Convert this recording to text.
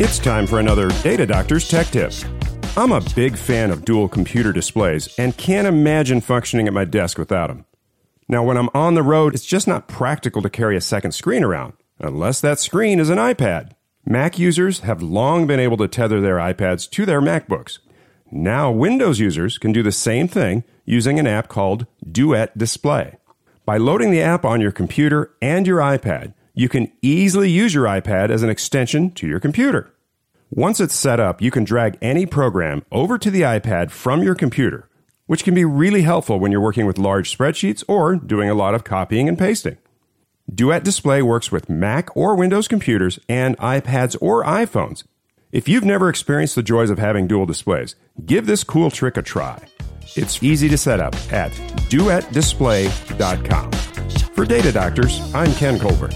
It's time for another Data Doctor's Tech Tip. I'm a big fan of dual computer displays and can't imagine functioning at my desk without them. Now, when I'm on the road, it's just not practical to carry a second screen around, unless that screen is an iPad. Mac users have long been able to tether their iPads to their MacBooks. Now, Windows users can do the same thing using an app called Duet Display. By loading the app on your computer and your iPad, you can easily use your iPad as an extension to your computer. Once it's set up, you can drag any program over to the iPad from your computer, which can be really helpful when you're working with large spreadsheets or doing a lot of copying and pasting. Duet Display works with Mac or Windows computers and iPads or iPhones. If you've never experienced the joys of having dual displays, give this cool trick a try. It's easy to set up at duetdisplay.com. For Data Doctors, I'm Ken Culver.